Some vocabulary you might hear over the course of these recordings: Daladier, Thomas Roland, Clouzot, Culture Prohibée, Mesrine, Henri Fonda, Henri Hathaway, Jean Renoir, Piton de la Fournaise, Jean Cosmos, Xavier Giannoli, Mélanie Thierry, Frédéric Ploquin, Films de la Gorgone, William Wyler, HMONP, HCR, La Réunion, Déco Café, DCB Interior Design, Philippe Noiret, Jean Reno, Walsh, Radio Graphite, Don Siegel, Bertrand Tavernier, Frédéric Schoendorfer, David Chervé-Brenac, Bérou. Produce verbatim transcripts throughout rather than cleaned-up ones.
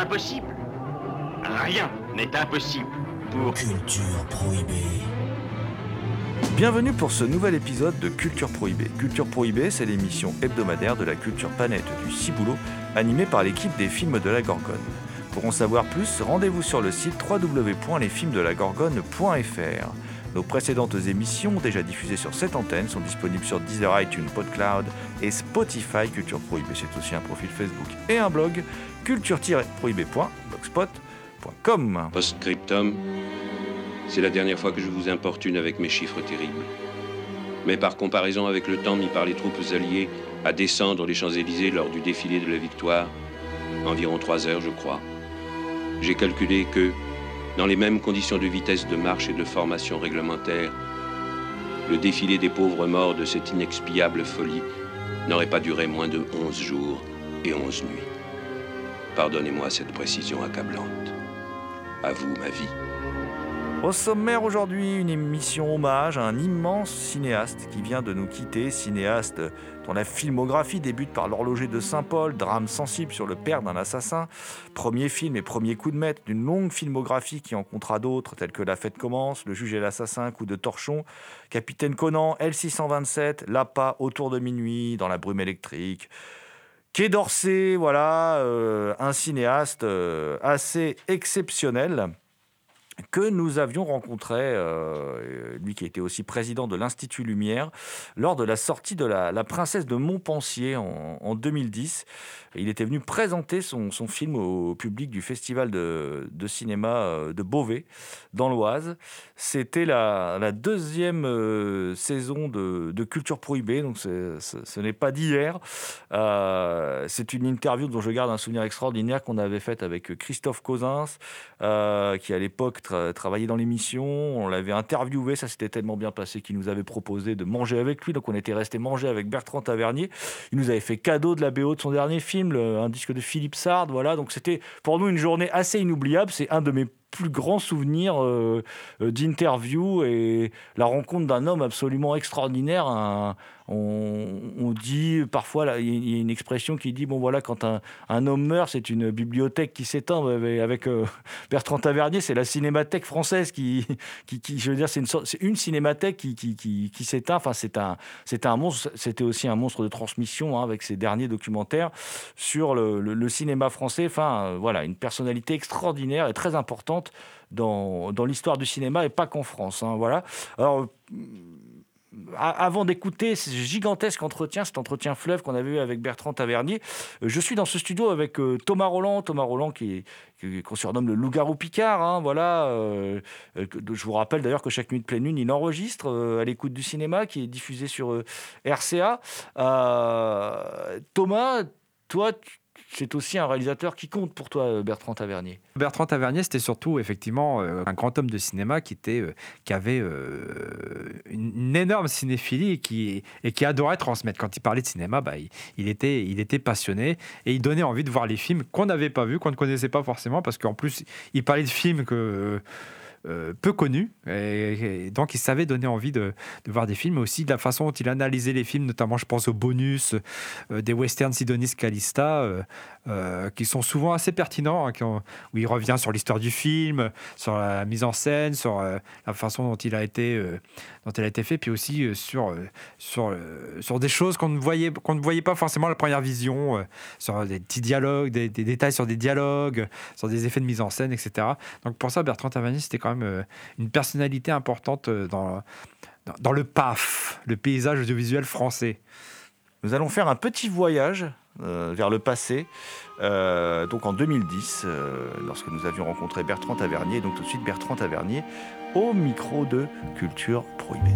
Impossible. Rien n'est impossible pour Culture Prohibée. Bienvenue pour ce nouvel épisode de Culture Prohibée. Culture Prohibée, c'est l'émission hebdomadaire de la culture planète du Ciboulot, animée par l'équipe des Films de la Gorgone. Pour en savoir plus, rendez-vous sur le site w w w point les films de la gorgone point f r. Nos précédentes émissions, déjà diffusées sur cette antenne, sont disponibles sur Deezer, iTunes, PodCloud et Spotify. Culture Prohibée, c'est aussi un profil Facebook et un blog, culture tiret prohibée point blogspot point com. Post-scriptum. C'est la dernière fois que je vous importune avec mes chiffres terribles. Mais par comparaison avec le temps mis par les troupes alliées à descendre les Champs-Élysées lors du défilé de la victoire, environ trois heures, je crois, j'ai calculé que, dans les mêmes conditions de vitesse de marche et de formation réglementaire, le défilé des pauvres morts de cette inexpiable folie n'aurait pas duré moins de onze jours et onze nuits. Pardonnez-moi cette précision accablante. À vous, ma vie. Au sommaire aujourd'hui, une émission hommage à un immense cinéaste qui vient de nous quitter, cinéaste dont la filmographie débute par L'horloger de Saint-Paul, drame sensible sur le père d'un assassin, premier film et premier coup de maître d'une longue filmographie qui en comptera d'autres tels que La fête commence, Le juge et l'assassin, Coup de torchon, Capitaine Conan, L six cent vingt-sept, L'A P A, Autour de minuit, Dans la brume électrique... Quai d'Orsay, voilà, euh, un cinéaste euh, assez exceptionnel que nous avions rencontré, euh, lui qui était aussi président de l'Institut Lumière, lors de la sortie de La, la Princesse de Montpensier en, en deux mille dix. Il était venu présenter son, son film au public du Festival de, de cinéma de Beauvais, dans l'Oise. C'était la, la deuxième euh, saison de, de Culture Prohibée, donc c'est, c'est, ce n'est pas d'hier. Euh, c'est une interview dont je garde un souvenir extraordinaire qu'on avait faite avec Christophe Cosins, euh, qui à l'époque travaillé dans l'émission, on l'avait interviewé, ça s'était tellement bien passé qu'il nous avait proposé de manger avec lui, donc on était resté manger avec Bertrand Tavernier, il nous avait fait cadeau de la B O de son dernier film, le, un disque de Philippe Sarde, voilà, donc c'était pour nous une journée assez inoubliable, c'est un de mes plus grands souvenirs euh, d'interview et la rencontre d'un homme absolument extraordinaire, un, on, on dit parfois, il y a une expression qui dit, bon voilà, quand un, un homme meurt, c'est une bibliothèque qui s'éteint, avec, avec euh, Bertrand Tavernier, c'est la cinémathèque française qui, qui, qui je veux dire, c'est une, sorte, c'est une cinémathèque qui, qui, qui, qui s'éteint, enfin c'est un, c'est un monstre, c'était aussi un monstre de transmission hein, avec ses derniers documentaires sur le, le, le cinéma français, enfin euh, voilà, une personnalité extraordinaire et très importante Dans, dans l'histoire du cinéma et pas qu'en France. Hein, voilà. Alors, avant d'écouter ce gigantesque entretien, cet entretien fleuve qu'on avait eu avec Bertrand Tavernier, je suis dans ce studio avec euh, Thomas Roland, Thomas Roland qui, qui, qu'on surnomme le loup-garou Picard. Hein, voilà, euh, je vous rappelle d'ailleurs que chaque nuit de pleine lune, il enregistre euh, À l'écoute du cinéma, qui est diffusé sur euh, R C A. Euh, Thomas, toi, tu c'est aussi un réalisateur qui compte pour toi, Bertrand Tavernier. Bertrand Tavernier, c'était surtout effectivement un grand homme de cinéma qui, était, qui avait une énorme cinéphilie et qui, et qui adorait transmettre. Quand il parlait de cinéma, bah, il, était, il était passionné et il donnait envie de voir les films qu'on n'avait pas vus, qu'on ne connaissait pas forcément, parce qu'en plus, il parlait de films que... Euh, peu connu et, et donc il savait donner envie de, de voir des films, mais aussi de la façon dont il analysait les films, notamment je pense aux bonus euh, des westerns Sidonis Calista euh, euh, qui sont souvent assez pertinents hein, qui ont, où il revient sur l'histoire du film, sur la mise en scène, sur euh, la façon dont il a été euh, dont il a été fait, puis aussi euh, sur, euh, sur, euh, sur des choses qu'on ne voyait, qu'on ne voyait pas forcément à la première vision, euh, sur des petits dialogues, des, des détails sur des dialogues, sur des effets de mise en scène, etc. Donc pour ça Bertrand Tavernier c'était quand une personnalité importante dans, dans, dans le P A F, le paysage audiovisuel français. Nous allons faire un petit voyage euh, vers le passé, euh, donc en deux mille dix, euh, lorsque nous avions rencontré Bertrand Tavernier. Donc tout de suite, Bertrand Tavernier, au micro de Culture Prohibée.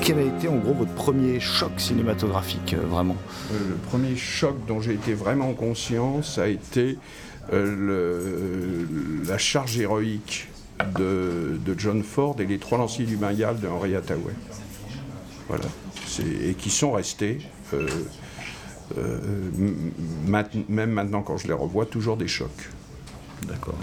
Quel a été en gros votre premier choc cinématographique, euh, vraiment ? Le premier choc dont j'ai été vraiment conscient, ça a été euh, le, la charge héroïque de, de John Ford et les trois lanciers du Bengale de Henri Hathaway. Voilà. C'est, et qui sont restés, euh, euh, mat- même maintenant quand je les revois, toujours des chocs. D'accord.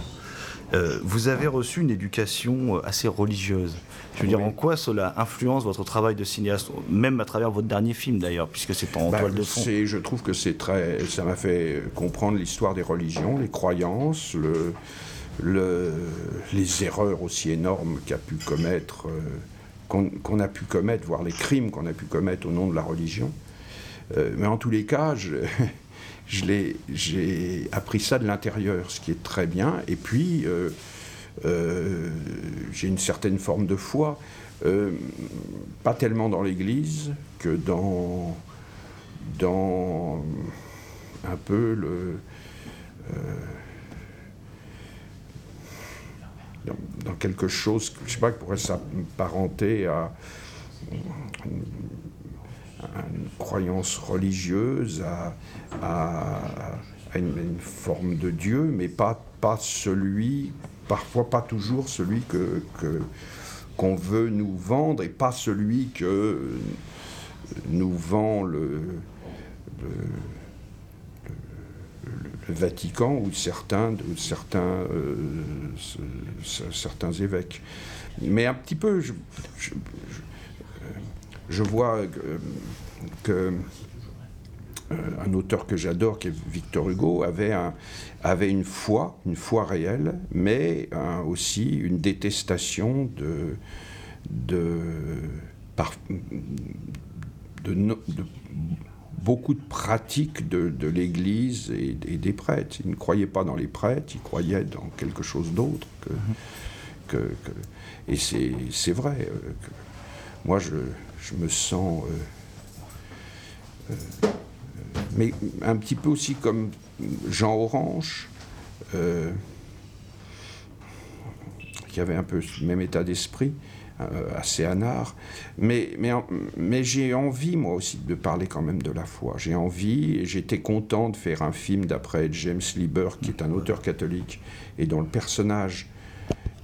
Euh, vous avez reçu une éducation assez religieuse. Je veux dire, oui. En quoi cela influence votre travail de cinéaste, même à travers votre dernier film d'ailleurs, puisque c'est en bah, toile de fond. C'est, je trouve que c'est très, ça m'a fait comprendre l'histoire des religions, les croyances, le, le, les erreurs aussi énormes qu'a pu commettre, euh, qu'on, qu'on a pu commettre, voire les crimes qu'on a pu commettre au nom de la religion. Euh, mais en tous les cas, je... Je l'ai, j'ai appris ça de l'intérieur, ce qui est très bien. Et puis, euh, euh, j'ai une certaine forme de foi, euh, pas tellement dans l'Église que dans, dans un peu le, euh, dans, dans quelque chose, je sais pas, qui pourrait s'apparenter à une, une croyance religieuse, à, à, à une, une forme de Dieu, mais pas, pas celui, parfois pas toujours celui que, que, qu'on veut nous vendre, et pas celui que nous vend le, le, le, le Vatican ou certains, ou certains, euh, ce, ce, certains évêques. Mais un petit peu... Je, je, je, Je vois que, que un auteur que j'adore, qui est Victor Hugo, avait, un, avait une foi, une foi réelle, mais un, aussi une détestation de, de, par, de, no, de beaucoup de pratiques de, de l'Église et, et des prêtres. Il ne croyait pas dans les prêtres, il croyait dans quelque chose d'autre. Que, que, que, et c'est, c'est vrai. Que, moi, je... Je me sens, euh, euh, mais un petit peu aussi comme Jean Orange, euh, qui avait un peu le même état d'esprit, euh, assez anard. Mais, mais, mais j'ai envie, moi aussi, de parler quand même de la foi. J'ai envie, et j'étais content de faire un film d'après James Lieber, qui est un auteur catholique, et dont le personnage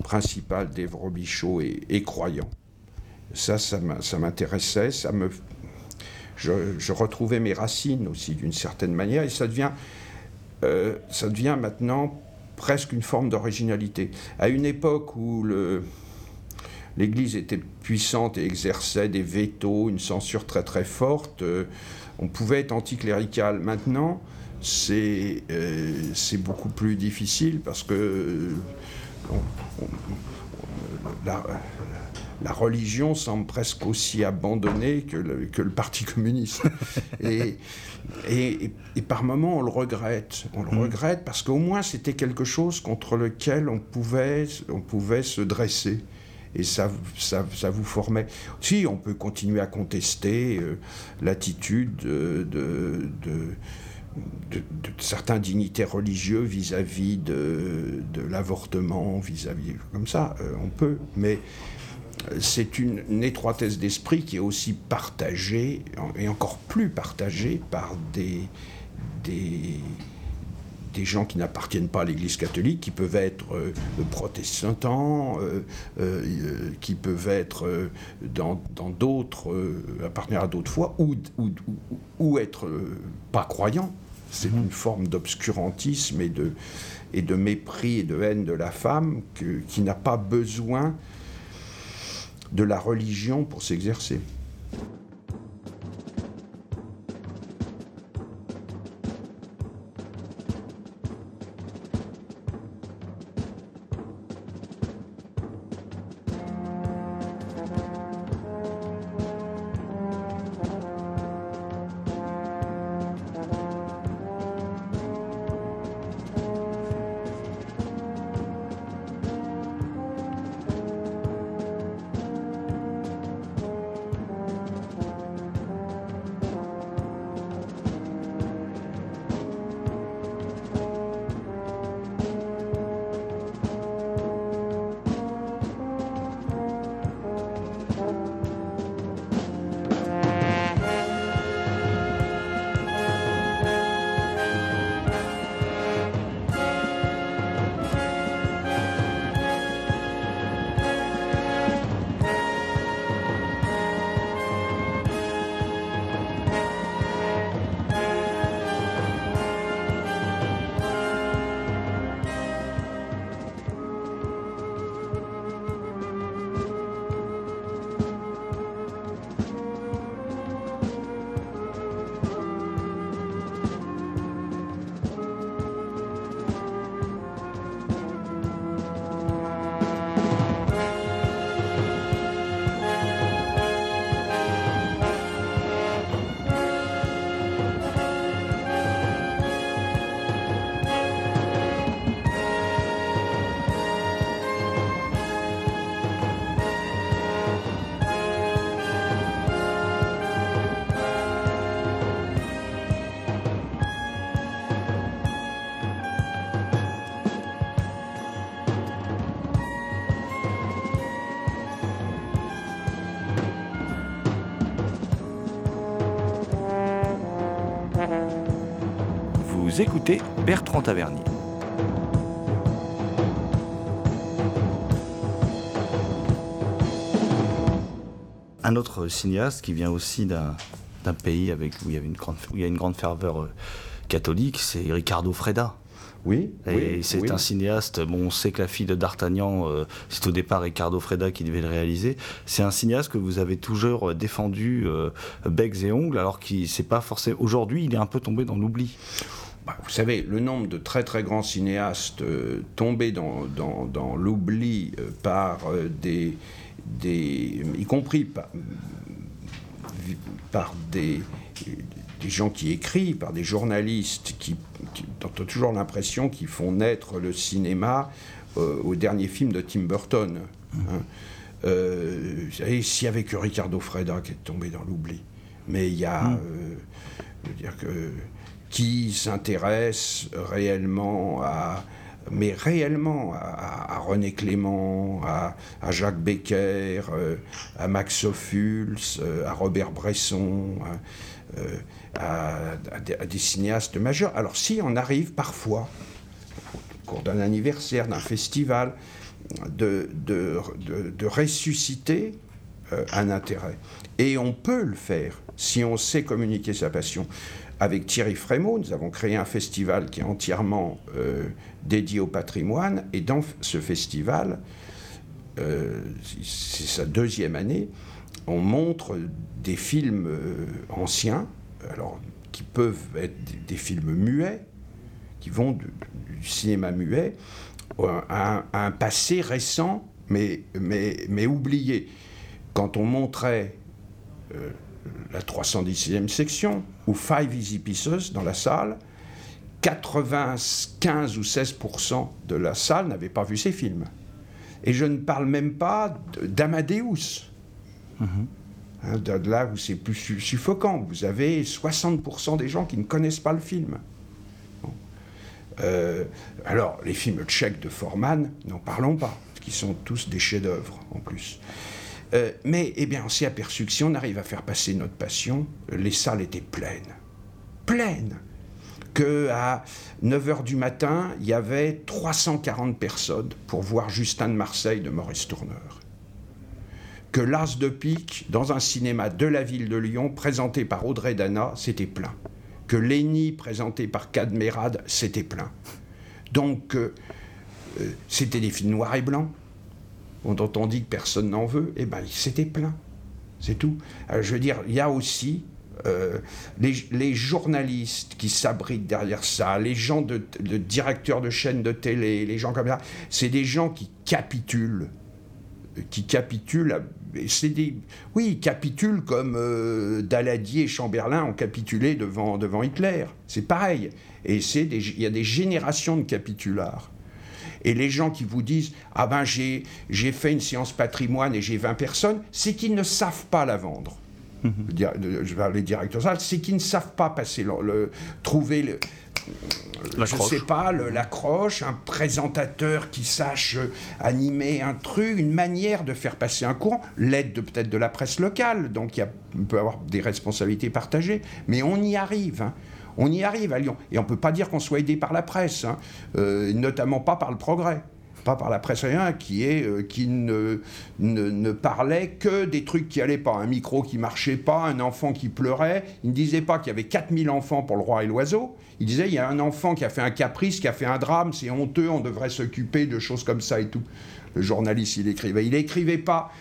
principal, Dave Robichaud, est, est croyant. Ça, ça m'intéressait, ça me... je, je retrouvais mes racines aussi d'une certaine manière, et ça devient, euh, ça devient maintenant presque une forme d'originalité. À une époque où le, l'Église était puissante et exerçait des vétos, une censure très très forte, euh, on pouvait être anticlérical. Maintenant, c'est, euh, c'est beaucoup plus difficile parce que... Euh, on, on, on, la, la religion semble presque aussi abandonnée que le, que le Parti communiste. et, et, et par moments, on le regrette. On le mmh. regrette parce qu'au moins, c'était quelque chose contre lequel on pouvait, on pouvait se dresser. Et ça, ça, ça vous formait. Si, on peut continuer à contester euh, l'attitude de... de, de De, de, de certains dignitaires religieux vis-à-vis de, de l'avortement, vis-à-vis comme ça, euh, on peut, mais c'est une, une étroitesse d'esprit qui est aussi partagée, et encore plus partagée par des, des, des gens qui n'appartiennent pas à l'Église catholique, qui peuvent être euh, protestants, euh, euh, qui peuvent être euh, dans, dans d'autres, euh, appartenir à d'autres fois, ou, ou, ou être euh, pas croyants. C'est mmh. une forme d'obscurantisme et de, et de mépris et de haine de la femme que, qui n'a pas besoin de la religion pour s'exercer. Écoutez Bertrand Tavernier. Un autre cinéaste qui vient aussi d'un, d'un pays avec, où il y avait une grande, où il y a une grande ferveur catholique, c'est Ricardo Freda. Oui. Et oui, c'est oui. un cinéaste, bon, on sait que la fille de D'Artagnan, euh, c'est au départ Ricardo Freda qui devait le réaliser. C'est un cinéaste que vous avez toujours défendu euh, becs et ongles, alors qu'il c'est pas forcément. Aujourd'hui, il est un peu tombé dans l'oubli. Bah, vous savez, le nombre de très très grands cinéastes euh, tombés dans, dans, dans l'oubli euh, par euh, des, des... y compris par, par des, des gens qui écrivent, par des journalistes qui, qui ont toujours l'impression qu'ils font naître le cinéma euh, au dernier film de Tim Burton. Hein. Euh, vous savez, s'il n'y avait que Ricardo Freda qui est tombé dans l'oubli. Mais il y a... Euh, je veux dire que... qui s'intéresse réellement à, mais réellement à, à René Clément, à, à Jacques Becker, euh, à Max Ophuls, euh, à Robert Bresson, euh, à, à, des, à des cinéastes majeurs. Alors si on arrive parfois, au cours d'un anniversaire, d'un festival, de, de, de, de ressusciter euh, un intérêt. Et on peut le faire si on sait communiquer sa passion. Avec Thierry Frémaux, nous avons créé un festival qui est entièrement euh, dédié au patrimoine. Et dans ce festival, euh, c'est sa deuxième année, on montre des films euh, anciens, alors, qui peuvent être des, des films muets, qui vont du, du cinéma muet à un, à un passé récent, mais, mais, mais oublié. quand on montrait euh, la trois cent dixième section, ou Five Easy Pieces dans la salle, quatre-vingt-quinze ou seize pour cent de la salle n'avait pas vu ces films. Et je ne parle même pas d'Amadeus, mmh. hein, de, de là où c'est plus su, suffocant. Vous avez soixante pour cent des gens qui ne connaissent pas le film. Bon. Euh, alors, les films tchèques de Forman, n'en parlons pas, qui sont tous des chefs-d'œuvre en plus. Euh, mais eh bien, on s'est aperçu que si on arrive à faire passer notre passion, les salles étaient pleines. Pleines! Qu'à neuf heures du matin, il y avait trois cent quarante personnes pour voir Justin de Marseille de Maurice Tourneur. Que l'As de Pique, dans un cinéma de la ville de Lyon, présenté par Audrey Dana, c'était plein. Que Lénie, présenté par Kad Merad, c'était plein. Donc, euh, c'était des films noirs et blancs, dont on dit que personne n'en veut. Eh bien, c'était plein. C'est tout. Alors, je veux dire, il y a aussi... Euh, les, les journalistes qui s'abritent derrière ça, les gens de, de directeurs de chaînes de télé, les gens comme ça, c'est des gens qui capitulent, qui capitulent, à, c'est des, oui, ils capitulent comme euh, Daladier et Chamberlain ont capitulé devant, devant Hitler, c'est pareil, et c'est des, il y a des générations de capitulards. Et les gens qui vous disent « Ah ben j'ai, j'ai fait une séance patrimoine et j'ai vingt personnes », c'est qu'ils ne savent pas la vendre. Je vais aller direct aux salles, c'est qu'ils ne savent pas passer, le, le, trouver, le, le, je ne sais pas, le, l'accroche, un présentateur qui sache animer un truc, une manière de faire passer un courant, l'aide de, peut-être de la presse locale, donc il y a, on peut avoir des responsabilités partagées, mais on y arrive, hein. On y arrive à Lyon, et on ne peut pas dire qu'on soit aidé par la presse, hein. euh, notamment pas par le Progrès. Pas par la presse rien, qui, est, euh, qui ne, ne, ne parlait que des trucs qui n'allaient pas. Un micro qui ne marchait pas, un enfant qui pleurait. Il ne disait pas qu'il y avait quatre mille enfants pour Le Roi et l'Oiseau. Il disait il y a un enfant qui a fait un caprice, qui a fait un drame, c'est honteux, on devrait s'occuper de choses comme ça et tout. Le journaliste, il écrivait. Il n'écrivait pas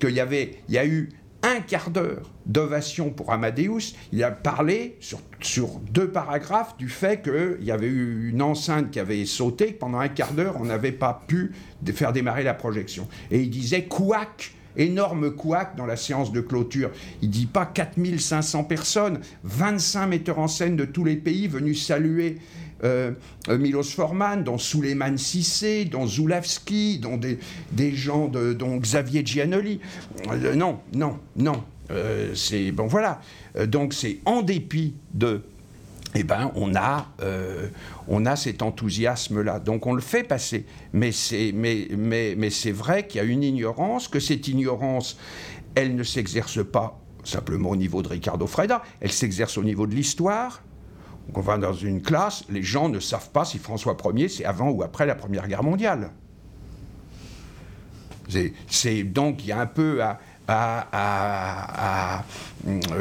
qu'il y avait... Il y a eu un quart d'heure d'ovation pour Amadeus. Il a parlé sur, sur deux paragraphes du fait qu'il y avait eu une enceinte qui avait sauté, que pendant un quart d'heure, on n'avait pas pu faire démarrer la projection. Et il disait couac, énorme couac dans la séance de clôture. Il ne dit pas quatre mille cinq cents personnes, vingt-cinq metteurs en scène de tous les pays venus saluer euh, Milos Forman, dont Souleymane Cissé, dont Zulawski, dont des, des gens, de, dont Xavier Giannoli. Euh, non, non, non. Euh, c'est bon, voilà. Euh, donc c'est en dépit de, eh ben, on a, euh, on a cet enthousiasme-là. Donc on le fait passer. Mais c'est, mais, mais, mais c'est vrai qu'il y a une ignorance, que cette ignorance, elle ne s'exerce pas simplement au niveau de Ricardo Freda. Elle s'exerce au niveau de l'histoire. Donc on va dans une classe, les gens ne savent pas si François Ier, c'est avant ou après la Première Guerre mondiale. C'est, c'est donc il y a un peu à À, à, à,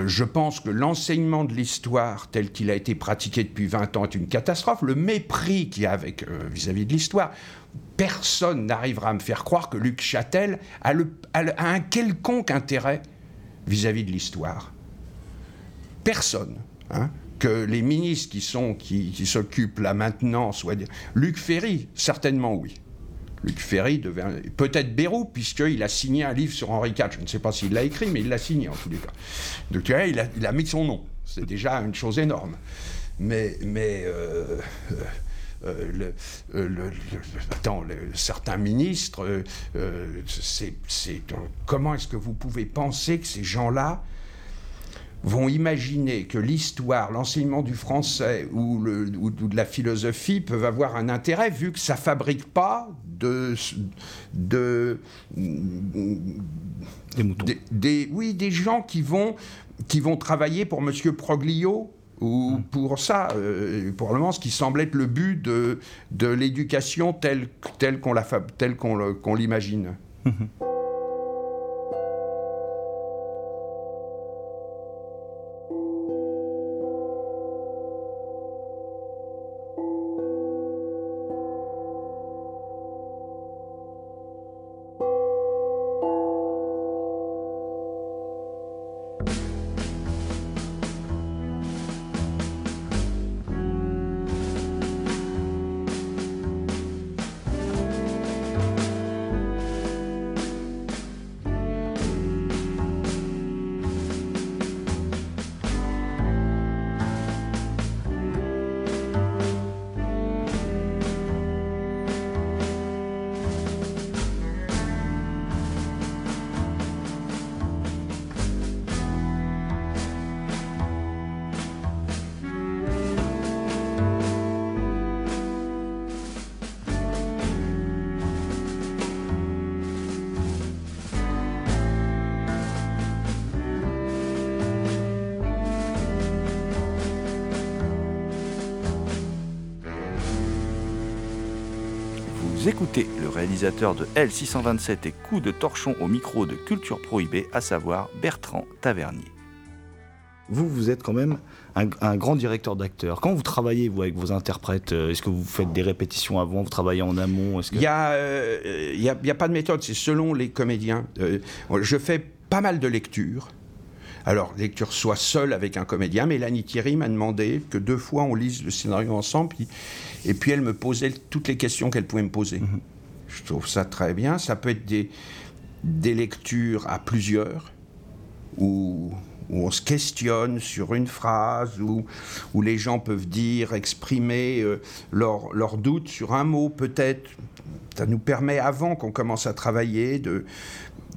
je pense que l'enseignement de l'histoire tel qu'il a été pratiqué depuis vingt ans est une catastrophe. Le mépris qu'il y a avec, euh, vis-à-vis de l'histoire. Personne n'arrivera à me faire croire que Luc Chatel a, le, a, le, a un quelconque intérêt vis-à-vis de l'histoire. Personne. Hein, que les ministres qui, sont, qui, qui s'occupent là maintenant soient... Luc Ferry, certainement oui. Luc Ferry devait... Peut-être Bérou, puisqu'il a signé un livre sur Henri quatre. Je ne sais pas s'il l'a écrit, mais il l'a signé, en tous les cas. Donc, là, il a, il a mis son nom. C'est déjà une chose énorme. Mais... mais euh, euh, euh, le, euh, le, le, attends, le, certains ministres... Euh, euh, c'est, c'est, comment est-ce que vous pouvez penser que ces gens-là vont imaginer que l'histoire, l'enseignement du français ou, le, ou de la philosophie peuvent avoir un intérêt, vu que ça ne fabrique pas de, de, des, moutons. Des, des, oui, des gens qui vont, qui vont travailler pour M. Proglio ou mmh. pour ça, euh, pour le moment, ce qui semble être le but de, de l'éducation telle, telle, qu'on, la, telle qu'on, le, qu'on l'imagine. Mmh. Vous écoutez le réalisateur de L six cent vingt-sept et Coup de torchon au micro de Culture Prohibée, à savoir Bertrand Tavernier. Vous, vous êtes quand même un, un grand directeur d'acteurs. Quand vous travaillez, vous, avec vos interprètes, est-ce que vous faites des répétitions avant, vous travaillez en amont? Il n'y a, euh, y a, y a pas de méthode, c'est selon les comédiens. Euh, je fais pas mal de lectures. Alors, lecture soit seule avec un comédien. Mélanie Thierry m'a demandé que deux fois on lise le scénario ensemble, puis, et puis elle me posait toutes les questions qu'elle pouvait me poser. Mmh. Je trouve ça très bien. Ça peut être des, des lectures à plusieurs, où, où on se questionne sur une phrase, où, où les gens peuvent dire, exprimer euh, leurs leur doutes sur un mot, peut-être. Ça nous permet, avant qu'on commence à travailler, de...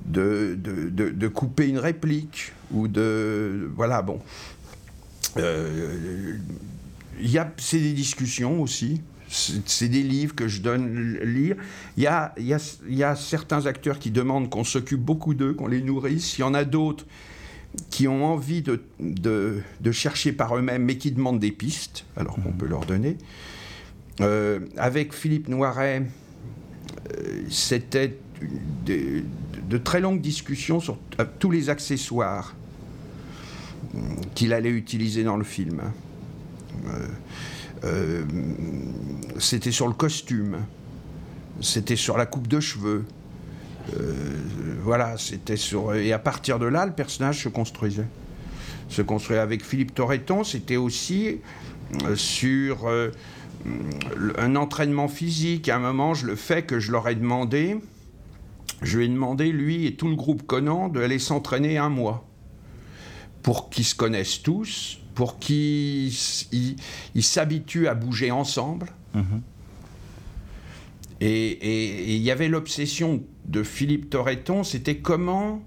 De, de, de, de couper une réplique ou de... Voilà, bon. Euh, y a, c'est des discussions aussi. C'est, c'est des livres que je donne lire. Il y a, y, a, y a certains acteurs qui demandent qu'on s'occupe beaucoup d'eux, qu'on les nourrisse. Il y en a d'autres qui ont envie de, de, de chercher par eux-mêmes, mais qui demandent des pistes, alors qu'on mmh. peut leur donner. Euh, avec Philippe Noiret, euh, c'était... Des, de très longues discussions sur t- tous les accessoires qu'il allait utiliser dans le film. Euh, euh, c'était sur le costume, c'était sur la coupe de cheveux, euh, voilà, c'était sur... Et à partir de là, le personnage se construisait. Se construisait avec Philippe Torreton, c'était aussi euh, sur euh, un entraînement physique. À un moment, je le fais que je leur ai demandé... Je lui ai demandé, lui et tout le groupe Conan, d'aller s'entraîner un mois pour qu'ils se connaissent tous, pour qu'ils ils, ils s'habituent à bouger ensemble. Mmh. Et il y avait l'obsession de Philippe Torreton, c'était comment,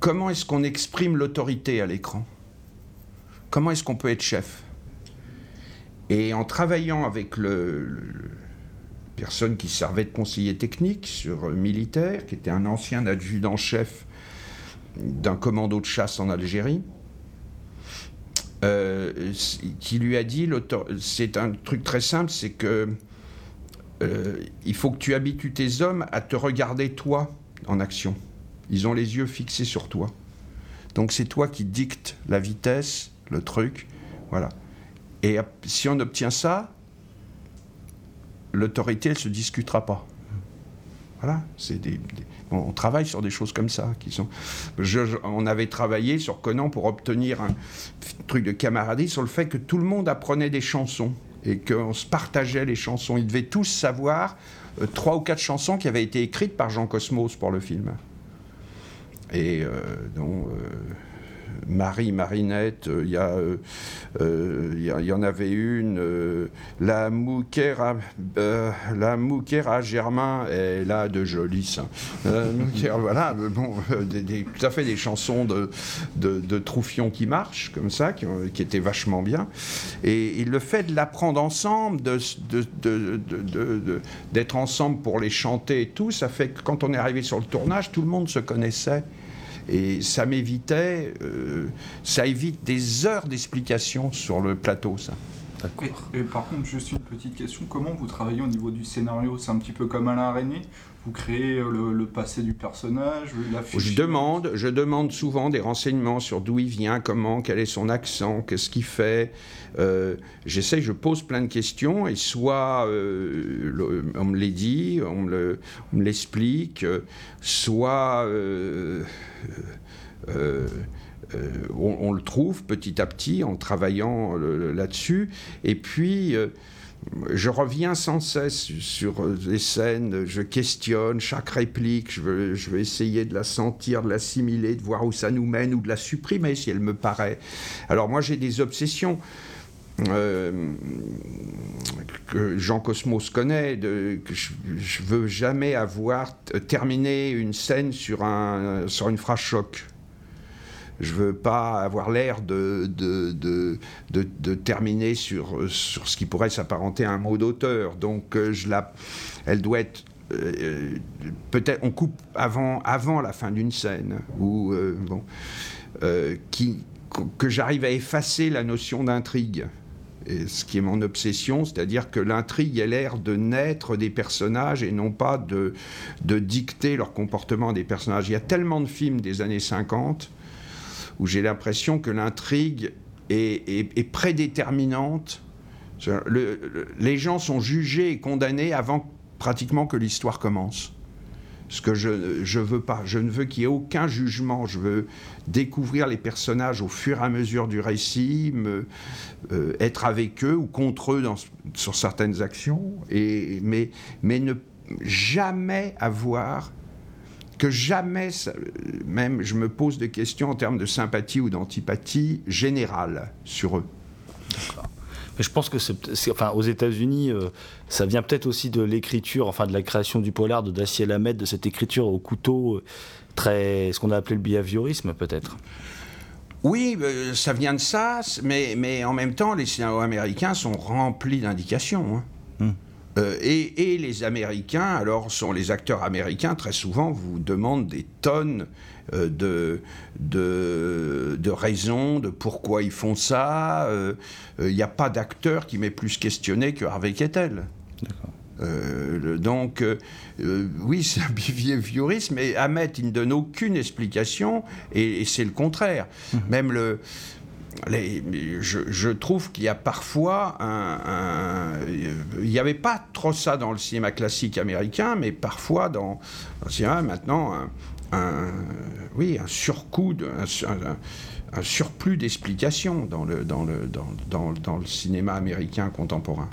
comment est-ce qu'on exprime l'autorité à l'écran? Comment est-ce qu'on peut être chef? Et en travaillant avec le... le, le personne qui servait de conseiller technique sur euh, militaire, qui était un ancien adjudant-chef d'un commando de chasse en Algérie, euh, qui lui a dit, c'est un truc très simple, c'est que euh, il faut que tu habitues tes hommes à te regarder toi en action. Ils ont les yeux fixés sur toi. Donc c'est toi qui dictes la vitesse, le truc, voilà. Et si on obtient ça, l'autorité, elle ne se discutera pas. Voilà, c'est des, des... on travaille sur des choses comme ça. Qui sont... je, je, on avait travaillé sur Conan pour obtenir un truc de camaraderie sur le fait que tout le monde apprenait des chansons et qu'on se partageait les chansons. Ils devaient tous savoir euh, trois ou quatre chansons qui avaient été écrites par Jean Cosmos pour le film. Et euh, donc... Euh... Marie, Marinette, il euh, y, euh, y, y en avait une, euh, la Mouquera, euh, la Mouquera Germain, elle a de jolis seins. Euh, voilà, bon, des, des, tout à fait des chansons de, de, de Troufion qui marchent, comme ça, qui, qui étaient vachement bien. Et, et le fait de l'apprendre ensemble, de, de, de, de, de, de, d'être ensemble pour les chanter et tout, ça fait que quand on est arrivé sur le tournage, tout le monde se connaissait. Et ça m'évitait, euh, ça évite des heures d'explications sur le plateau, ça. D'accord. Et, et par contre, juste une petite question, comment vous travaillez au niveau du scénario? C'est un petit peu comme Alain René, vous créez le, le passé du personnage, la fiche... Je demande, je demande souvent des renseignements sur d'où il vient, comment, quel est son accent, qu'est-ce qu'il fait. Euh, j'essaie, je pose plein de questions et soit euh, le, on me les dit, on me, le, on me l'explique, euh, soit... Euh, euh, Euh, on, on le trouve petit à petit en travaillant euh, là-dessus. Et puis, euh, je reviens sans cesse sur les scènes, je questionne chaque réplique, je veux, je veux essayer de la sentir, de l'assimiler, de voir où ça nous mène, ou de la supprimer si elle me paraît. Alors moi, j'ai des obsessions euh, que Jean Cosmos connaît, de, que je ne veux jamais avoir t- terminé une scène sur, un, sur une phrase choc. Je ne veux pas avoir l'air de, de, de, de, de terminer sur, sur ce qui pourrait s'apparenter à un mot d'auteur. Donc, euh, je la, elle doit être... Euh, peut-être on coupe avant, avant la fin d'une scène, ou, euh, bon, euh, qui, que j'arrive à effacer la notion d'intrigue. et ce qui est mon obsession, c'est-à-dire que l'intrigue ait l'air de naître des personnages et non pas de, de dicter leur comportement des personnages. Il y a tellement de films des années cinquante où j'ai l'impression que l'intrigue est, est, est prédéterminante. Le, le, les gens sont jugés et condamnés avant pratiquement que l'histoire commence. Ce que je, je veux pas, je ne veux qu'il y ait aucun jugement, je veux découvrir les personnages au fur et à mesure du récit, me, euh, être avec eux ou contre eux dans, sur certaines actions, et, mais, mais ne jamais avoir, que jamais, ça, même je me pose des questions en termes de sympathie ou d'antipathie générale sur eux. D'accord. Mais je pense que c'est, c'est, enfin, aux États-Unis, euh, ça vient peut-être aussi de l'écriture, enfin de la création du polar, de Dacier Lamet, de cette écriture au couteau, euh, très, ce qu'on a appelé le behaviorisme peut-être. Oui, euh, ça vient de ça, mais, mais en même temps, les scénarios américains sont remplis d'indications. Hein. Mmh. Euh, et, et les Américains, alors sont les acteurs américains, très souvent vous demandent des tonnes euh, de, de, de raisons, de pourquoi ils font ça. Il euh, n'y euh, a pas d'acteur qui m'ait plus questionné que Harvey Keitel. D'accord. Euh, le, donc, euh, euh, oui, c'est un behaviorisme, mais Hamet, il ne donne aucune explication, et, et c'est le contraire. Mmh. Même le... Les, je, je trouve qu'il y a parfois un, un, il n'y avait pas trop ça dans le cinéma classique américain, mais parfois dans, dans le cinéma maintenant un, un, oui, un surcoût de, un, un, un surplus d'explications dans le, dans, le, dans, dans, dans le cinéma américain contemporain.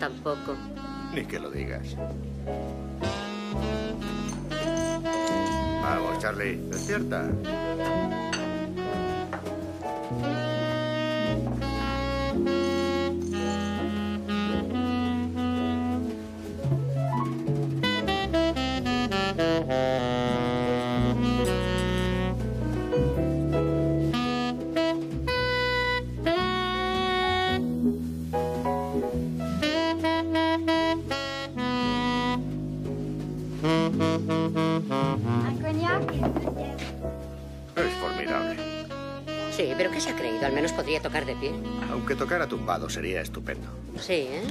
Tampoco. Ni que lo digas. Vamos, Charlie, despierta. Que tocara tumbado sería estupendo. Sí, ¿eh?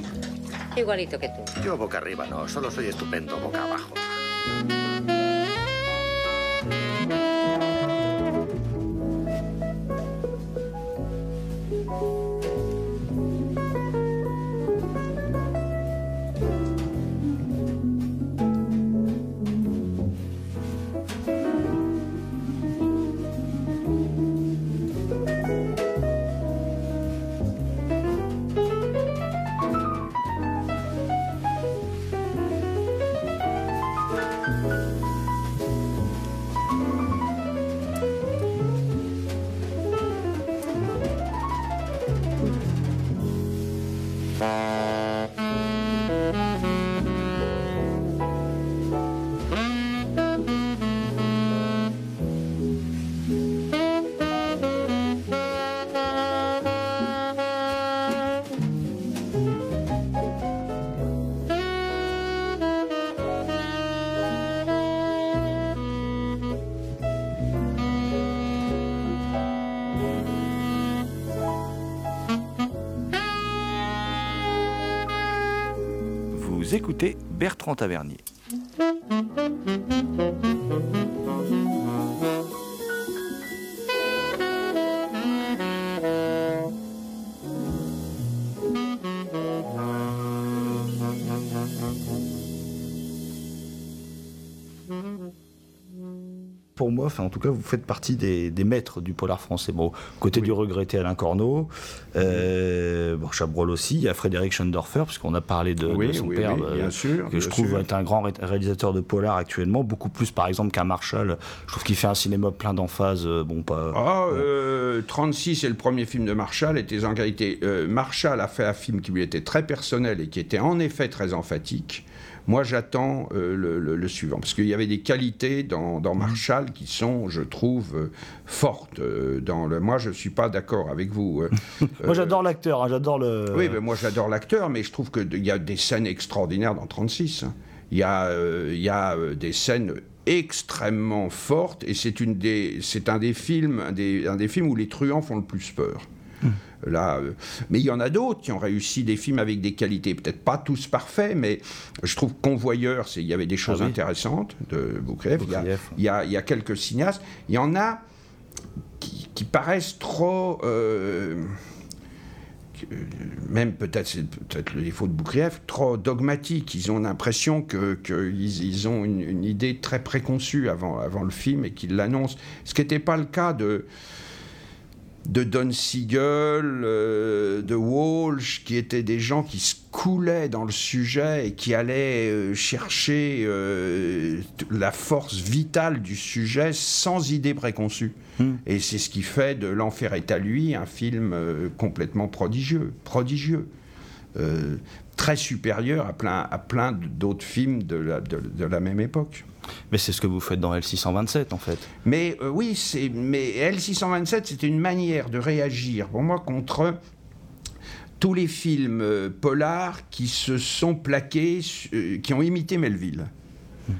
Igualito que tú. Yo boca arriba no, solo soy estupendo boca abajo. Thank you. Vous écoutez Bertrand Tavernier. Pour moi, enfin, en tout cas, vous faites partie des, des maîtres du polar français. Bon, côté oui. du regretté Alain Corneau, euh, bon, Chabrol aussi, il y a Frédéric Schoendorfer, puisqu'on a parlé de, oui, de son oui, père, oui, bien euh, sûr, que bien je trouve sûr. Être un grand ré- réalisateur de polar actuellement, beaucoup plus par exemple qu'un Marshall. Je trouve qu'il fait un cinéma plein d'emphase. Euh, bon, pas. Ah, oh, bon. euh, trente-six est le premier film de Marshall, était en qualité. Euh, Marshall a fait un film qui lui était très personnel et qui était en effet très emphatique. Moi, j'attends euh, le, le, le suivant, parce qu'il y avait des qualités dans, dans Marshall qui sont, je trouve, euh, fortes. Euh, dans le... Moi, je ne suis pas d'accord avec vous. Euh, moi, euh... j'adore l'acteur, hein, j'adore le... Oui, mais moi, j'adore l'acteur, mais je trouve qu'il y a des scènes extraordinaires dans trente-six. Il y a, euh, y a euh, des scènes extrêmement fortes, et c'est, une des, c'est un, des films, un, des, un des films où les truands font le plus peur. Mmh. Là, euh, mais il y en a d'autres qui ont réussi des films avec des qualités, peut-être pas tous parfaits, mais je trouve Convoyeur, il y avait des choses ah oui. intéressantes de Boukrieff. Il y a, il y a, il y a quelques cinéastes. Il y en a qui, qui paraissent trop. Euh, même peut-être, c'est peut-être le défaut de Boukrieff, trop dogmatiques. Ils ont l'impression que, que ils, ils ont une, une idée très préconçue avant, avant le film et qu'ils l'annoncent. Ce qui n'était pas le cas de. de Don Siegel, euh, de Walsh, qui étaient des gens qui se coulaient dans le sujet et qui allaient euh, chercher euh, la force vitale du sujet sans idée préconçue. Mmh. Et c'est ce qui fait de L'Enfer est à lui un film euh, complètement prodigieux, prodigieux, euh, très supérieur à plein, à plein d'autres films de la, de, de la même époque. Mais c'est ce que vous faites dans L six cent vingt-sept, en fait. Mais euh, oui, c'est, mais L six cent vingt-sept, c'était une manière de réagir, pour moi, contre tous les films euh, polars qui se sont plaqués, euh, qui ont imité Melville. Mmh.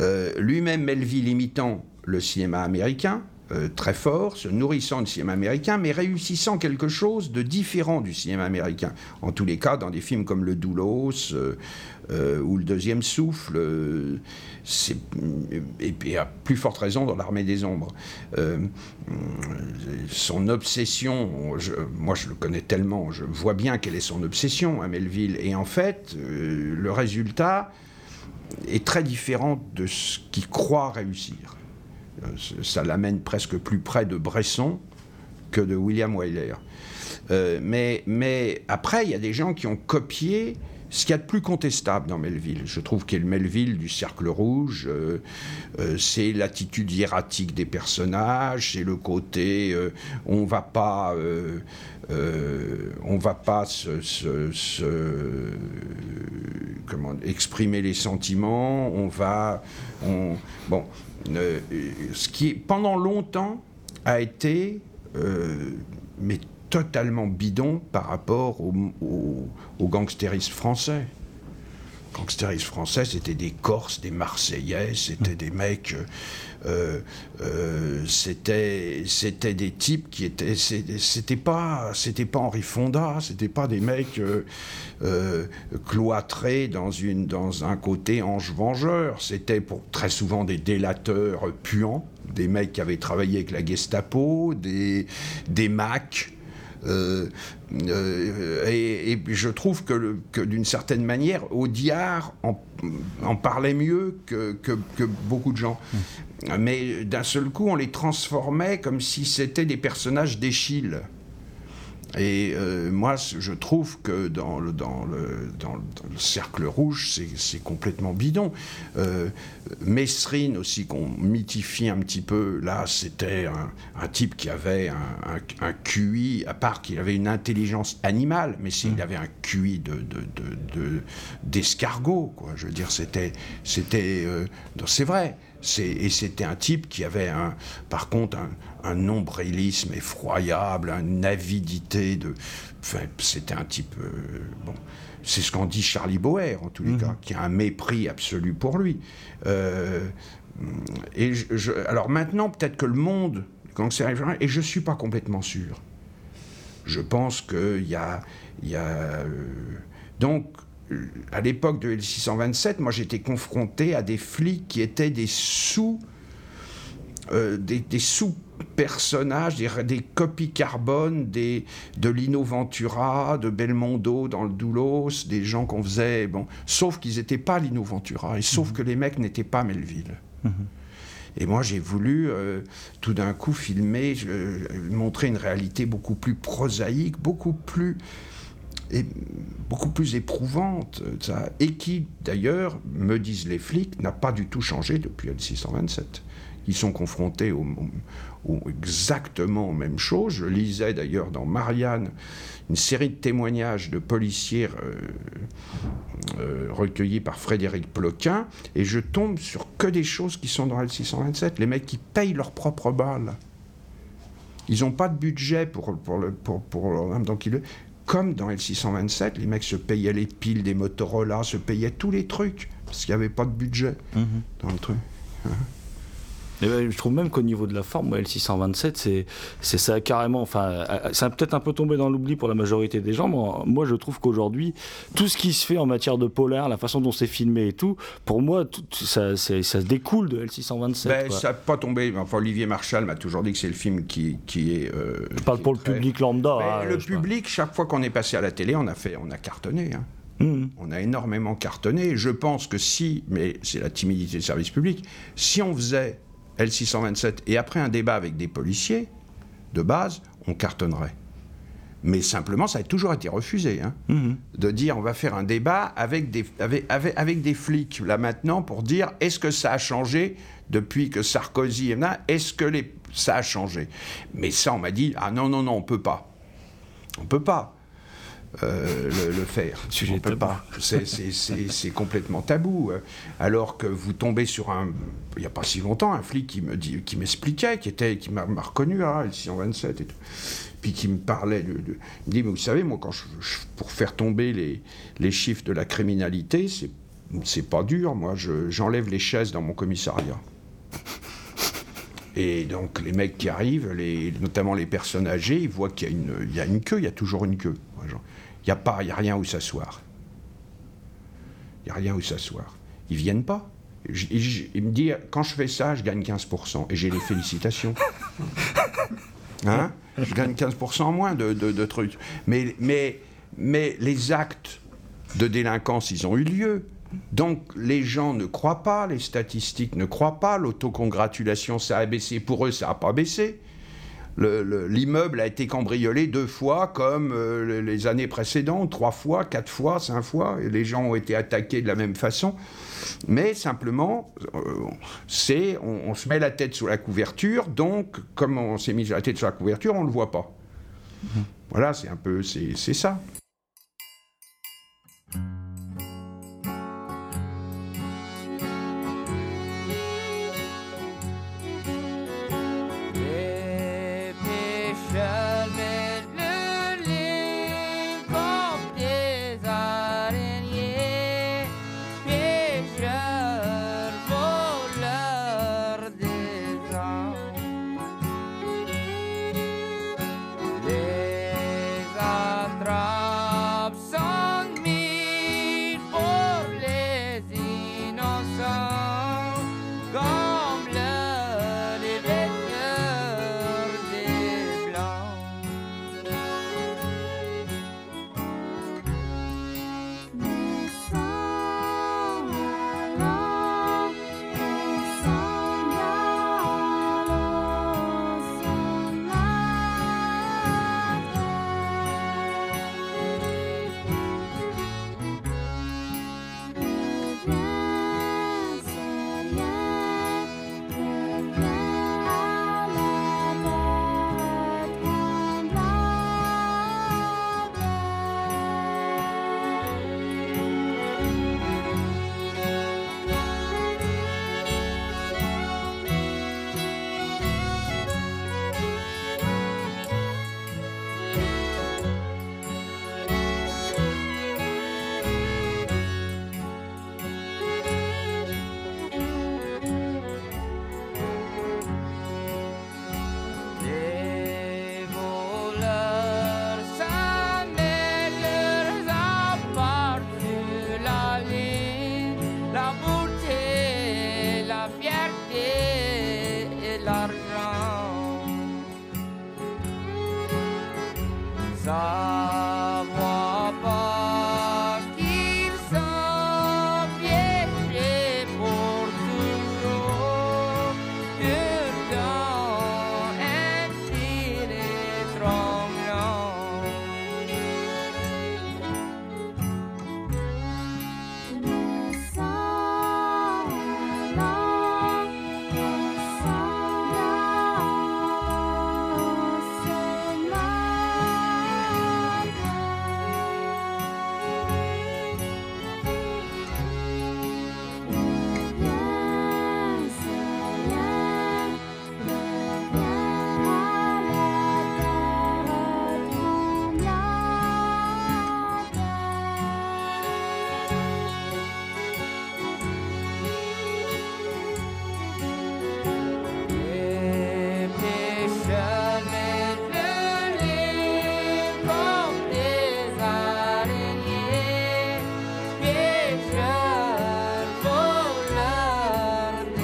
Euh, lui-même, Melville imitant le cinéma américain, euh, très fort, se nourrissant du cinéma américain, mais réussissant quelque chose de différent du cinéma américain. En tous les cas, dans des films comme Le Doulos, euh, Euh, ou Le Deuxième Souffle, euh, c'est, et, et à plus forte raison dans L'Armée des Ombres. Euh, son obsession, je, moi je le connais tellement, je vois bien quelle est son obsession à Melville, et en fait, euh, le résultat est très différent de ce qu'il croit réussir. Euh, ça l'amène presque plus près de Bresson que de William Wyler. Euh, mais, mais après, il y a des gens qui ont copié ce qu'il y a de plus contestable dans Melville, je trouve, qu'est le Melville du Cercle Rouge, euh, euh, c'est l'attitude hiératique des personnages, c'est le côté euh, on va pas, euh, euh, on va pas se, se, se, euh, comment, exprimer les sentiments, on va, on, bon, euh, ce qui pendant longtemps a été, euh, mais totalement bidon par rapport aux au, au gangstéristes français. Les gangstéristes français, c'était des Corses, des Marseillais, c'était des mecs... Euh, euh, c'était, c'était des types qui étaient... C'était, c'était, pas, c'était pas Henri Fonda, c'était pas des mecs euh, euh, cloîtrés dans, une, dans un côté ange-vengeur. C'était pour, très souvent des délateurs puants, des mecs qui avaient travaillé avec la Gestapo, des, des macs... Euh, euh, et, et je trouve que, le, que d'une certaine manière Audiard en, en parlait mieux que, que, que beaucoup de gens, mmh. mais d'un seul coup on les transformait comme si c'était des personnages d'Échille. Et euh, moi je trouve que dans le, dans le, dans le, dans le Cercle Rouge c'est, c'est complètement bidon. euh, Mesrine aussi, qu'on mythifie un petit peu, là c'était un, un type qui avait un, un, un Q I, à part qu'il avait une intelligence animale, mais s'il avait un Q I de, de, de, de, d'escargot, quoi. Je veux dire, c'était, c'était euh, non, c'est vrai. C'est, et c'était un type qui avait, un, par contre, un, un nombrilisme effroyable, une avidité de... Enfin, c'était un type... Euh, bon, c'est ce qu'en dit Charlie Boer, en tous les mmh. cas, qui a un mépris absolu pour lui. Euh, et je, je, alors maintenant, peut-être que le monde... Quand c'est arrivé, et je ne suis pas complètement sûr. Je pense qu'il y a... Y a euh, donc, à l'époque de L six cent vingt-sept, moi j'étais confronté à des flics qui étaient des sous, euh, des, des sous-personnages, des, des copies carbone des, de Lino Ventura, de Belmondo dans le Doulos, des gens qu'on faisait, bon, sauf qu'ils n'étaient pas Lino Ventura, et sauf mmh. que les mecs n'étaient pas Melville. Mmh. Et moi, j'ai voulu euh, tout d'un coup filmer, euh, montrer une réalité beaucoup plus prosaïque, beaucoup plus, et, beaucoup plus éprouvante, ça, et qui, d'ailleurs, me disent les flics, n'a pas du tout changé depuis L six cent vingt-sept. Ils sont confrontés au, au, exactement aux mêmes choses. Je lisais d'ailleurs dans Marianne une série de témoignages de policiers euh, euh, recueillis par Frédéric Ploquin, et je tombe sur que des choses qui sont dans L six cent vingt-sept. Les mecs qui payent leurs propres balles. Ils n'ont pas de budget pour, pour, le, pour, pour leur âme. Donc ils, comme dans L six cent vingt-sept, les mecs se payaient les piles des Motorola, se payaient tous les trucs, parce qu'il n'y avait pas de budget mmh. dans le truc. Et ben, je trouve même qu'au niveau de la forme, L six cent vingt-sept, c'est, c'est ça carrément. Enfin, ça a peut-être un peu tombé dans l'oubli pour la majorité des gens, mais moi je trouve qu'aujourd'hui, tout ce qui se fait en matière de polar, la façon dont c'est filmé et tout, pour moi, tout, ça, c'est, ça se découle de L six cent vingt-sept. Ben, ça n'a pas tombé. Enfin, Olivier Marchal m'a toujours dit que c'est le film qui, qui est. Euh, je parle pour le très... public lambda. Ben, hein, le public, crois. Chaque fois qu'on est passé à la télé, on a fait, on a cartonné. Hein. Mmh. On a énormément cartonné. Je pense que si, mais c'est la timidité du service public, si on faisait L six cent vingt-sept, et après un débat avec des policiers, de base, on cartonnerait. Mais simplement, ça a toujours été refusé, hein, mmh. de dire on va faire un débat avec des, avec, avec, avec des flics, là maintenant, pour dire est-ce que ça a changé depuis que Sarkozy est là, est-ce que les, ça a changé ? Mais ça, on m'a dit, ah non, non, non, on ne peut pas. On ne peut pas. Euh, le, le faire. Sujet on peut tabou. Pas. C'est, c'est, c'est, c'est complètement tabou. Alors que vous tombez sur un, il n'y a pas si longtemps, un flic qui me dit, qui m'expliquait, qui était, qui m'a, m'a reconnu à hein, L six cent vingt-sept et tout. Puis qui me parlait, de, de, il me dit mais vous savez moi quand je, je, pour faire tomber les, les chiffres de la criminalité, c'est, c'est pas dur. Moi je, j'enlève les chaises dans mon commissariat. Et donc les mecs qui arrivent, les, notamment les personnes âgées, ils voient qu'il y a une, il y a une queue, il y a toujours une queue. Il n'y a pas, il n'y a rien où s'asseoir. Il n'y a rien où s'asseoir. Ils ne viennent pas. Je, je, ils me disent, quand je fais ça, je gagne quinze pour cent. Et j'ai les félicitations. Hein ? Je gagne quinze pour cent en moins de, de, de trucs. Mais, mais, mais les actes de délinquance, ils ont eu lieu. Donc les gens ne croient pas, les statistiques ne croient pas, l'autocongratulation, ça a baissé. Pour eux, ça n'a pas baissé. Le, le, l'immeuble a été cambriolé deux fois comme euh, les années précédentes, trois fois, quatre fois, cinq fois, et les gens ont été attaqués de la même façon, mais simplement euh, c'est, on, on se met la tête sous la couverture, donc comme on s'est mis la tête sous la couverture, on ne le voit pas. Mmh. Voilà, c'est un peu, c'est, c'est ça. Tra savoir pas qu'ils sont piégés pour toujours, hurlant, intime et tremblant. Le sang blanc, le sang blanc se malade. Le bien s'élève, le bien à la terre tremblante. Et mes chemins brûlés comme des araignées, piégeurs, voleurs des hommes. Les attrapes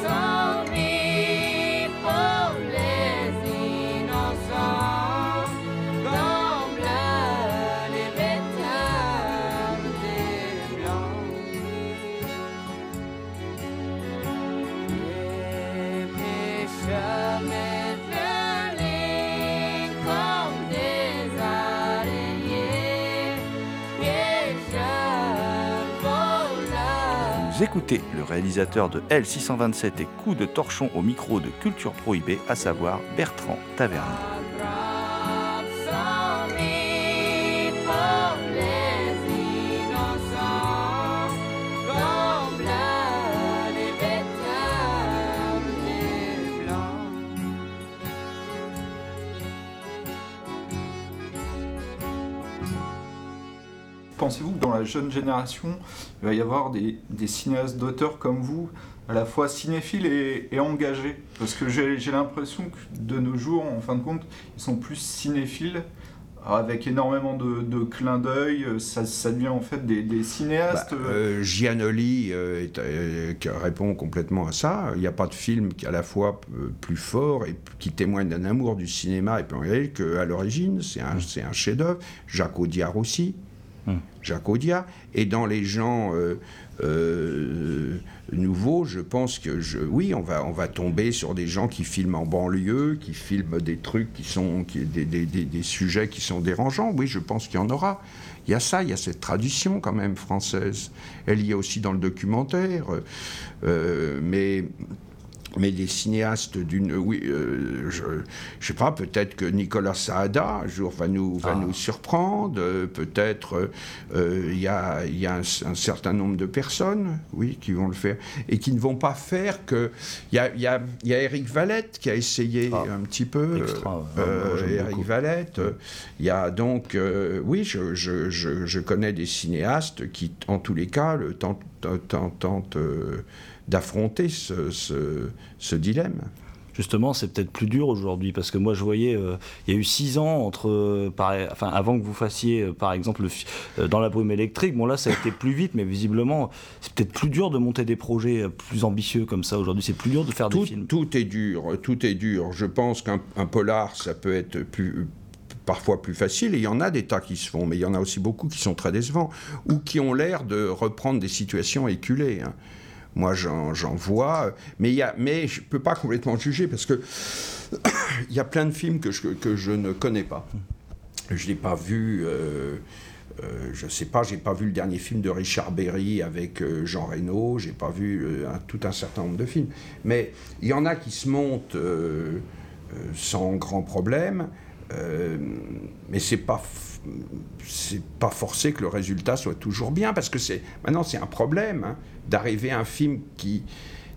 sont pris pour les innocents, comme bleu les pétales des blancs. Et mes chemins brûlés comme des araignées, piégeurs, voleurs. Vous écoutez le réalisateur de L six cent vingt-sept et Coup de torchon au micro de Culture Prohibée, à savoir Bertrand Tavernier. Pensez-vous que dans la jeune génération, il va y avoir des, des cinéastes d'auteurs comme vous, à la fois cinéphiles et, et engagés? Parce que j'ai j'ai l'impression que de nos jours, en fin de compte, ils sont plus cinéphiles, avec énormément de, de clins d'œil. Ça, ça devient en fait des, des cinéastes. Bah, euh, Giannoli euh, est, euh, répond complètement à ça. Il n'y a pas de film qui est à la fois euh, plus fort et qui témoigne d'un amour du cinéma et plus engagé qu'à l'origine. C'est un, c'est un chef-d'œuvre. Jacques Audiard aussi. Hum. Jacques Audiard. Et dans les gens euh, euh, nouveaux, je pense que je, oui, on va on va tomber sur des gens qui filment en banlieue, qui filment des trucs qui sont qui, des, des, des, des sujets qui sont dérangeants. Oui, je pense qu'il y en aura. Il y a ça, il y a cette tradition quand même française. Elle y est aussi dans le documentaire, euh, mais. Mais des cinéastes d'une... Oui, euh, je ne sais pas, peut-être que Nicolas Saada, un jour, va nous, va ah. nous surprendre. Euh, peut-être il euh, y a, y a un, un certain nombre de personnes, oui, qui vont le faire. Et qui ne vont pas faire que... Il y a, y, a, y a Eric Valette qui a essayé ah. un petit peu. Extra, euh, euh, Eric beaucoup. Valette. Il y a donc... Euh, oui, je, je, je, je connais des cinéastes qui, en tous les cas, le tentent... tentent euh, d'affronter ce, ce, ce dilemme. Justement, c'est peut-être plus dur aujourd'hui, parce que moi je voyais, euh, il y a eu six ans entre, euh, par, enfin, avant que vous fassiez, euh, par exemple, le, euh, Dans la brume électrique. Bon, là, ça a été plus vite, mais visiblement, c'est peut-être plus dur de monter des projets plus ambitieux comme ça aujourd'hui. C'est plus dur de faire tout, des films. Tout est dur, tout est dur. Je pense qu'un un polar, ça peut être plus... parfois plus facile, et il y en a des tas qui se font, mais il y en a aussi beaucoup qui sont très décevants, ou qui ont l'air de reprendre des situations éculées. Hein. Moi, j'en, j'en vois, mais, y a, mais je ne peux pas complètement juger, parce que il y a plein de films que je, que je ne connais pas. Je ne l'ai pas vu... Euh, Euh, je sais pas, j'ai pas vu le dernier film de Richard Berry avec euh, Jean Reno, j'ai pas vu euh, un, tout un certain nombre de films. Mais il y en a qui se montent euh, euh, sans grand problème. Euh, mais c'est pas f... c'est pas forcé que le résultat soit toujours bien, parce que c'est maintenant c'est un problème hein, d'arriver à un film qui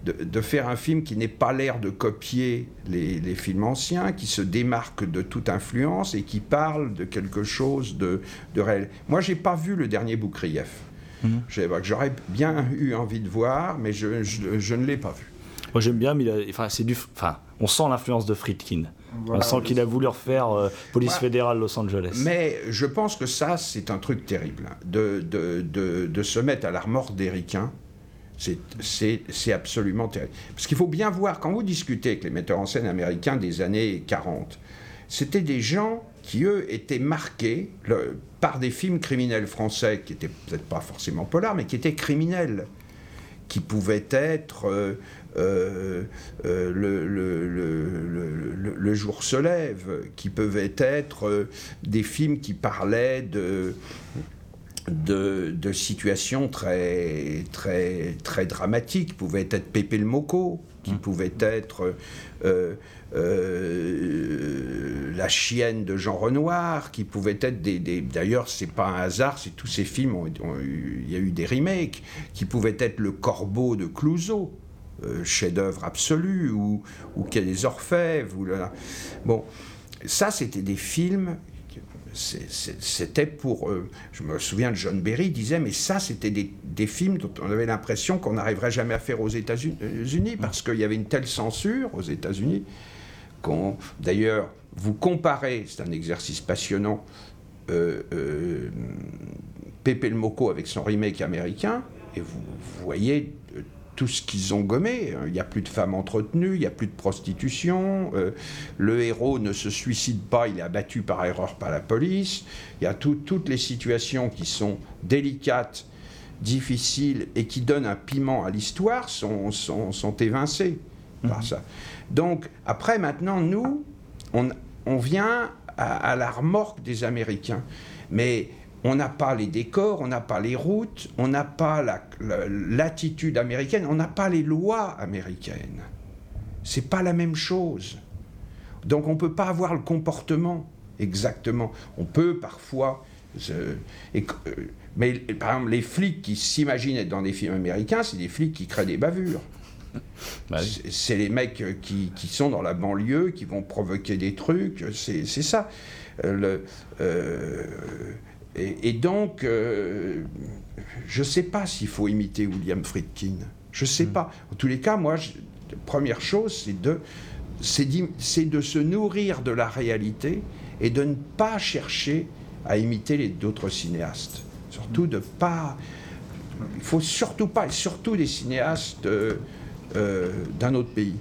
de, de faire un film qui n'ait pas l'air de copier les, les films anciens, qui se démarque de toute influence et qui parle de quelque chose de, de réel. Moi, j'ai pas vu le dernier Boukrieff. Mmh. J'aurais bien eu envie de voir, mais je, je, je ne l'ai pas vu. Moi, j'aime bien, mais il a, enfin, c'est du, enfin, on sent l'influence de Friedkin. Voilà, on sent qu'il a voulu refaire euh, Police ouais. fédérale Los Angeles. Mais je pense que ça, c'est un truc terrible, hein, de, de, de, de se mettre à la remorque des ricains C'est, c'est, c'est absolument terrible. Parce qu'il faut bien voir, quand vous discutez avec les metteurs en scène américains des années quarante, c'était des gens qui, eux, étaient marqués le, par des films criminels français, qui n'étaient peut-être pas forcément polars, mais qui étaient criminels, qui pouvaient être euh, euh, euh, le, le, le, le, le jour se lève, qui pouvaient être euh, des films qui parlaient de... De, de situations très, très, très dramatiques, pouvait être Pépé le Moco, qui pouvait être euh, euh, La Chienne de Jean Renoir, qui pouvait être des, des... D'ailleurs, c'est pas un hasard, c'est tous ces films, il y a eu des remakes, qui pouvaient être Le Corbeau de Clouzot, euh, chef-d'œuvre absolu, ou, ou Quai des Orfèvres, ou là. Bon, ça, c'était des films... C'est, c'est, c'était pour... Euh, je me souviens de John Berry, disait, mais ça, c'était des, des films dont on avait l'impression qu'on n'arriverait jamais à faire aux États-Unis, parce qu'il y avait une telle censure aux États-Unis qu'on... D'ailleurs, vous comparez, c'est un exercice passionnant, euh, euh, Pépé le Moco avec son remake américain, et vous voyez... Euh, tout ce qu'ils ont gommé. Il n'y a plus de femmes entretenues, il n'y a plus de prostitution, euh, le héros ne se suicide pas, il est abattu par erreur par la police, il y a tout, toutes les situations qui sont délicates, difficiles, et qui donnent un piment à l'histoire, sont, sont, sont évincées mmh. par ça. Donc, après, maintenant, nous, on, on vient à, à la remorque des Américains. Mais... on n'a pas les décors, on n'a pas les routes, on n'a pas la, la, l'attitude américaine, on n'a pas les lois américaines. C'est pas la même chose. Donc on peut pas avoir le comportement exactement. On peut parfois... Euh, et, euh, mais par exemple, les flics qui s'imaginent être dans des films américains, c'est des flics qui créent des bavures. Bah oui. c'est, c'est les mecs qui, qui sont dans la banlieue, qui vont provoquer des trucs, c'est, c'est ça. Euh, le... Euh, Et, et donc, euh, je ne sais pas s'il faut imiter William Friedkin. Je ne sais mmh. pas. En tous les cas, moi, je, la première chose, c'est de, c'est, c'est de se nourrir de la réalité et de ne pas chercher à imiter les, d'autres cinéastes. Surtout de pas... Il ne faut surtout pas, et surtout des cinéastes euh, euh, d'un autre pays.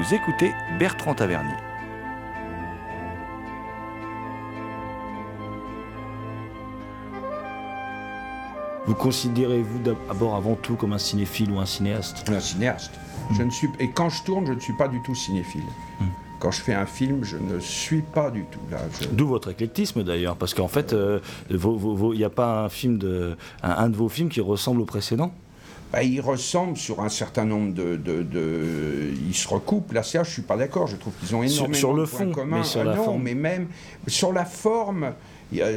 nous écoutez Bertrand Tavernier. Vous considérez-vous d'abord avant tout comme un cinéphile ou un cinéaste ? Un cinéaste. Mmh. Je ne suis... Et quand je tourne, je ne suis pas du tout cinéphile. Mmh. Quand je fais un film, je ne suis pas du tout là. Je... D'où votre éclectisme d'ailleurs, parce qu'en fait, euh, il n'y a pas un, film de, un, un de vos films qui ressemble au précédent ? Ben, il ressemble sur un certain nombre de, de, de... Ils se recoupent. Là, je ne suis pas d'accord. Je trouve qu'ils ont énormément sur, sur le de points fond, communs. Mais sur ah, la non, forme. mais même sur la forme...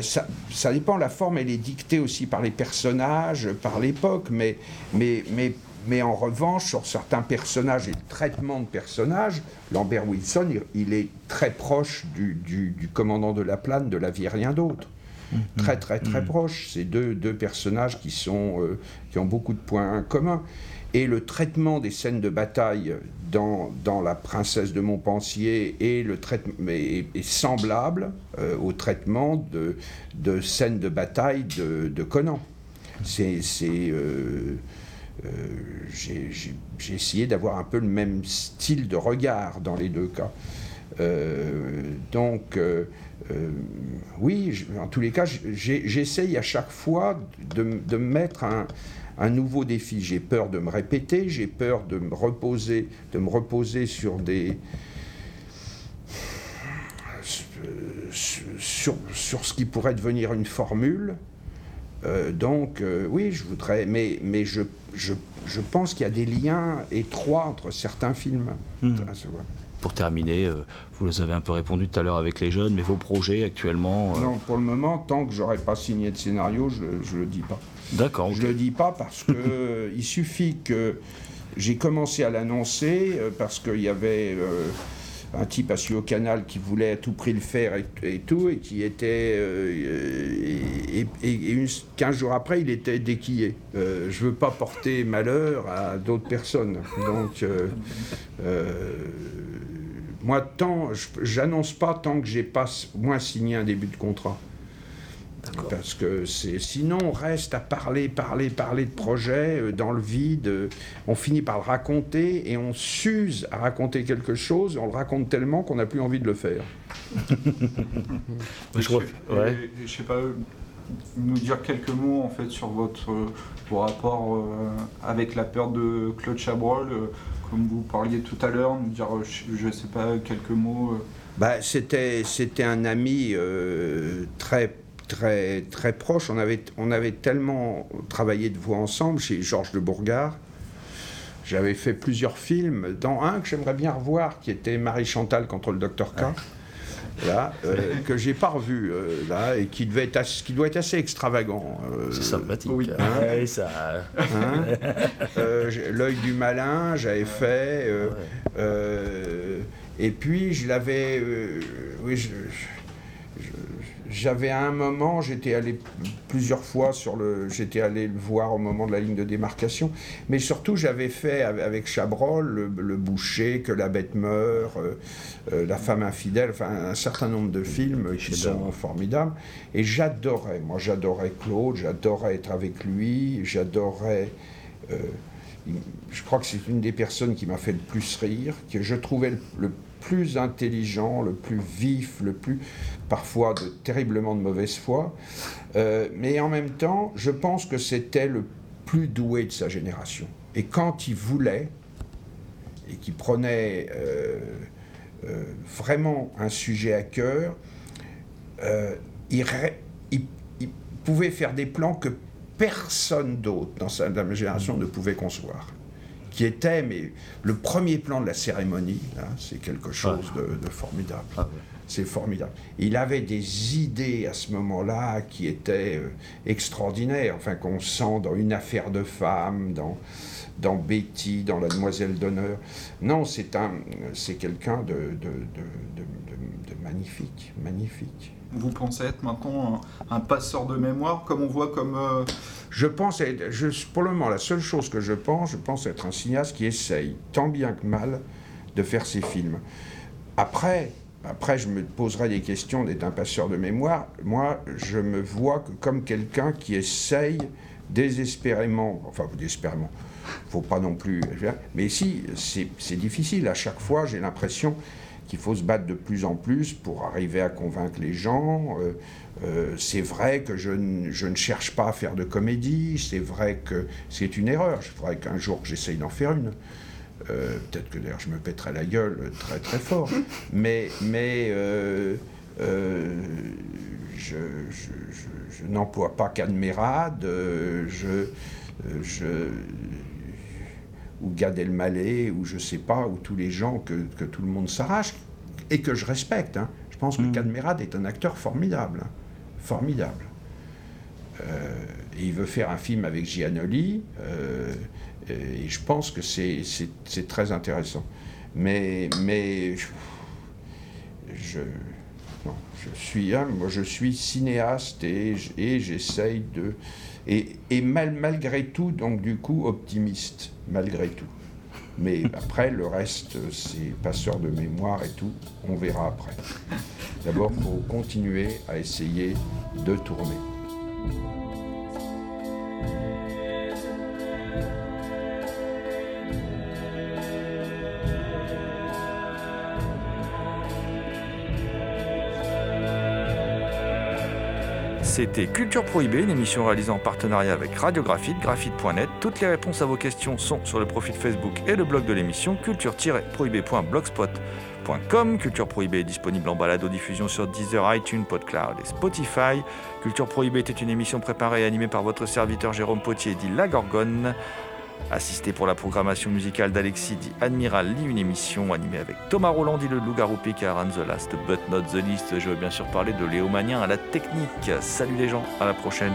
Ça, ça dépend, la forme, elle est dictée aussi par les personnages, par l'époque, mais, mais, mais, mais en revanche, sur certains personnages et le traitement de personnages, Lambert Wilson, il, il est très proche du, du, du commandant de la Plane, de La Vie et rien d'autre. Mm-hmm. Très, très, très mm-hmm. proche. C'est deux, deux personnages qui, sont, euh, qui ont beaucoup de points communs. Et le traitement des scènes de bataille dans, dans La Princesse de Montpensier est, le traitement, est, est semblable euh, au traitement de, de scènes de bataille de, de Conan. C'est, c'est, euh, euh, j'ai, j'ai, j'ai essayé d'avoir un peu le même style de regard dans les deux cas. Euh, donc, euh, euh, oui, je, en tous les cas, j'ai, j'essaye à chaque fois de, de mettre un... un nouveau défi. J'ai peur de me répéter, j'ai peur de me reposer, de me reposer sur des... Sur, sur ce qui pourrait devenir une formule. Euh, donc, euh, oui, je voudrais... Mais, mais je, je, je pense qu'il y a des liens étroits entre certains films. Mmh. Pour terminer, euh, vous les avez un peu répondu tout à l'heure avec les jeunes, mais vos projets actuellement... Euh... Non, pour le moment, tant que j'aurai pas signé de scénario, je ne le dis pas. D'accord. Okay. Je le dis pas parce que euh, il suffit que j'ai commencé à l'annoncer euh, parce qu'il y avait euh, un type assis au canal qui voulait à tout prix le faire et, et tout et qui était euh, et, et, et une, quinze jours après il était déquillé. Euh, je veux pas porter malheur à d'autres personnes. Donc euh, euh, moi tant j'annonce pas tant que j'ai pas moins signé un début de contrat. D'accord. Parce que c'est, sinon on reste à parler, parler, parler de projets dans le vide, on finit par le raconter et on s'use à raconter quelque chose, on le raconte tellement qu'on n'a plus envie de le faire. je, je, crois, sais, ouais. je sais pas, nous dire quelques mots en fait sur votre vos rapports euh, avec la peur de Claude Chabrol, euh, comme vous parliez tout à l'heure, nous dire je, je sais pas quelques mots. Euh. Bah, c'était, c'était un ami euh, très Très, très proche, on avait, on avait tellement travaillé de voix ensemble chez Georges de Bourgard. J'avais fait plusieurs films, dans un que j'aimerais bien revoir, qui était Marie-Chantal contre le docteur K, ah. là, euh, que j'ai pas revu, euh, là, et qui, devait être as, qui doit être assez extravagant. Euh, C'est sympathique. Oui. Hein, oui, ça... hein, euh, L'œil du malin, j'avais fait. Euh, ouais. euh, et puis, je l'avais... Euh, oui, je, je, J'avais à un moment, j'étais allé plusieurs fois sur le, j'étais allé le voir au moment de la ligne de démarcation, mais surtout j'avais fait avec Chabrol le, le boucher, que la bête meurt, euh, la femme infidèle, enfin un certain nombre de films qui sont formidables. Et j'adorais, moi j'adorais Claude, j'adorais être avec lui, j'adorais. Euh, je crois que c'est une des personnes qui m'a fait le plus rire, que je trouvais le, le plus intelligent, le plus vif, le plus parfois de, terriblement de mauvaise foi, euh, mais en même temps, je pense que c'était le plus doué de sa génération. Et quand il voulait, et qu'il prenait euh, euh, vraiment un sujet à cœur, euh, il, ré, il, il pouvait faire des plans que personne d'autre dans sa dans génération ne pouvait concevoir. Qui était, mais le premier plan de la cérémonie, hein, c'est quelque chose ah. de, de formidable. Ah, ouais. C'est formidable. Il avait des idées à ce moment-là qui étaient euh, extraordinaires, enfin qu'on sent dans Une affaire de femme, dans, dans Betty, dans La demoiselle d'honneur. Non, c'est un, c'est quelqu'un de, de, de, de, de, de magnifique, magnifique. Vous pensez être maintenant un, un passeur de mémoire, comme on voit comme... Euh... Je pense, être, je, pour le moment, la seule chose que je pense, je pense être un cinéaste qui essaye, tant bien que mal, de faire ses films. Après, après je me poserai des questions d'être un passeur de mémoire. Moi, je me vois que comme quelqu'un qui essaye désespérément, enfin désespérément, il ne faut pas non plus... Mais si, c'est difficile, à chaque fois j'ai l'impression qu'il faut se battre de plus en plus pour arriver à convaincre les gens. Euh, euh, c'est vrai que je, je ne cherche pas à faire de comédie, c'est vrai que c'est une erreur, il faudrait qu'un jour que j'essaye d'en faire une. Euh, peut-être que d'ailleurs je me pèterai la gueule très très fort, mais, mais euh, euh, je, je, je, je n'emploie pas Kad Merad, euh, je, euh, je, ou Gad Elmaleh, ou je sais pas, ou tous les gens que, que tout le monde s'arrache, et que je respecte. Hein. Je pense que Kad Merad est un acteur formidable, hein. formidable. Euh, et il veut faire un film avec Giannoli, euh, et je pense que c'est, c'est, c'est très intéressant. Mais, mais je, je, non, je suis, hein, moi je suis cinéaste et, et j'essaye de, et, et mal, malgré tout, donc du coup optimiste, malgré tout. Mais après le reste, c'est passeur de mémoire et tout, on verra après. D'abord, il faut continuer à essayer de tourner. C'était Culture Prohibée, une émission réalisée en partenariat avec Radio Graphite, graphite point net. Toutes les réponses à vos questions sont sur le profil Facebook et le blog de l'émission culture tiret prohibée point blogspot point com. Culture Prohibée est disponible en balado-diffusion sur Deezer, iTunes, PodCloud et Spotify. Culture Prohibée était une émission préparée et animée par votre serviteur Jérôme Potier, dit La Gorgone, assisté pour la programmation musicale d'Alexis, dit Admiral Lee, une émission animée avec Thomas Roland, dit le loup-garou Picard, and the last but not the least. Je veux bien sûr parler de Léo Manien à la technique. Salut les gens, à la prochaine.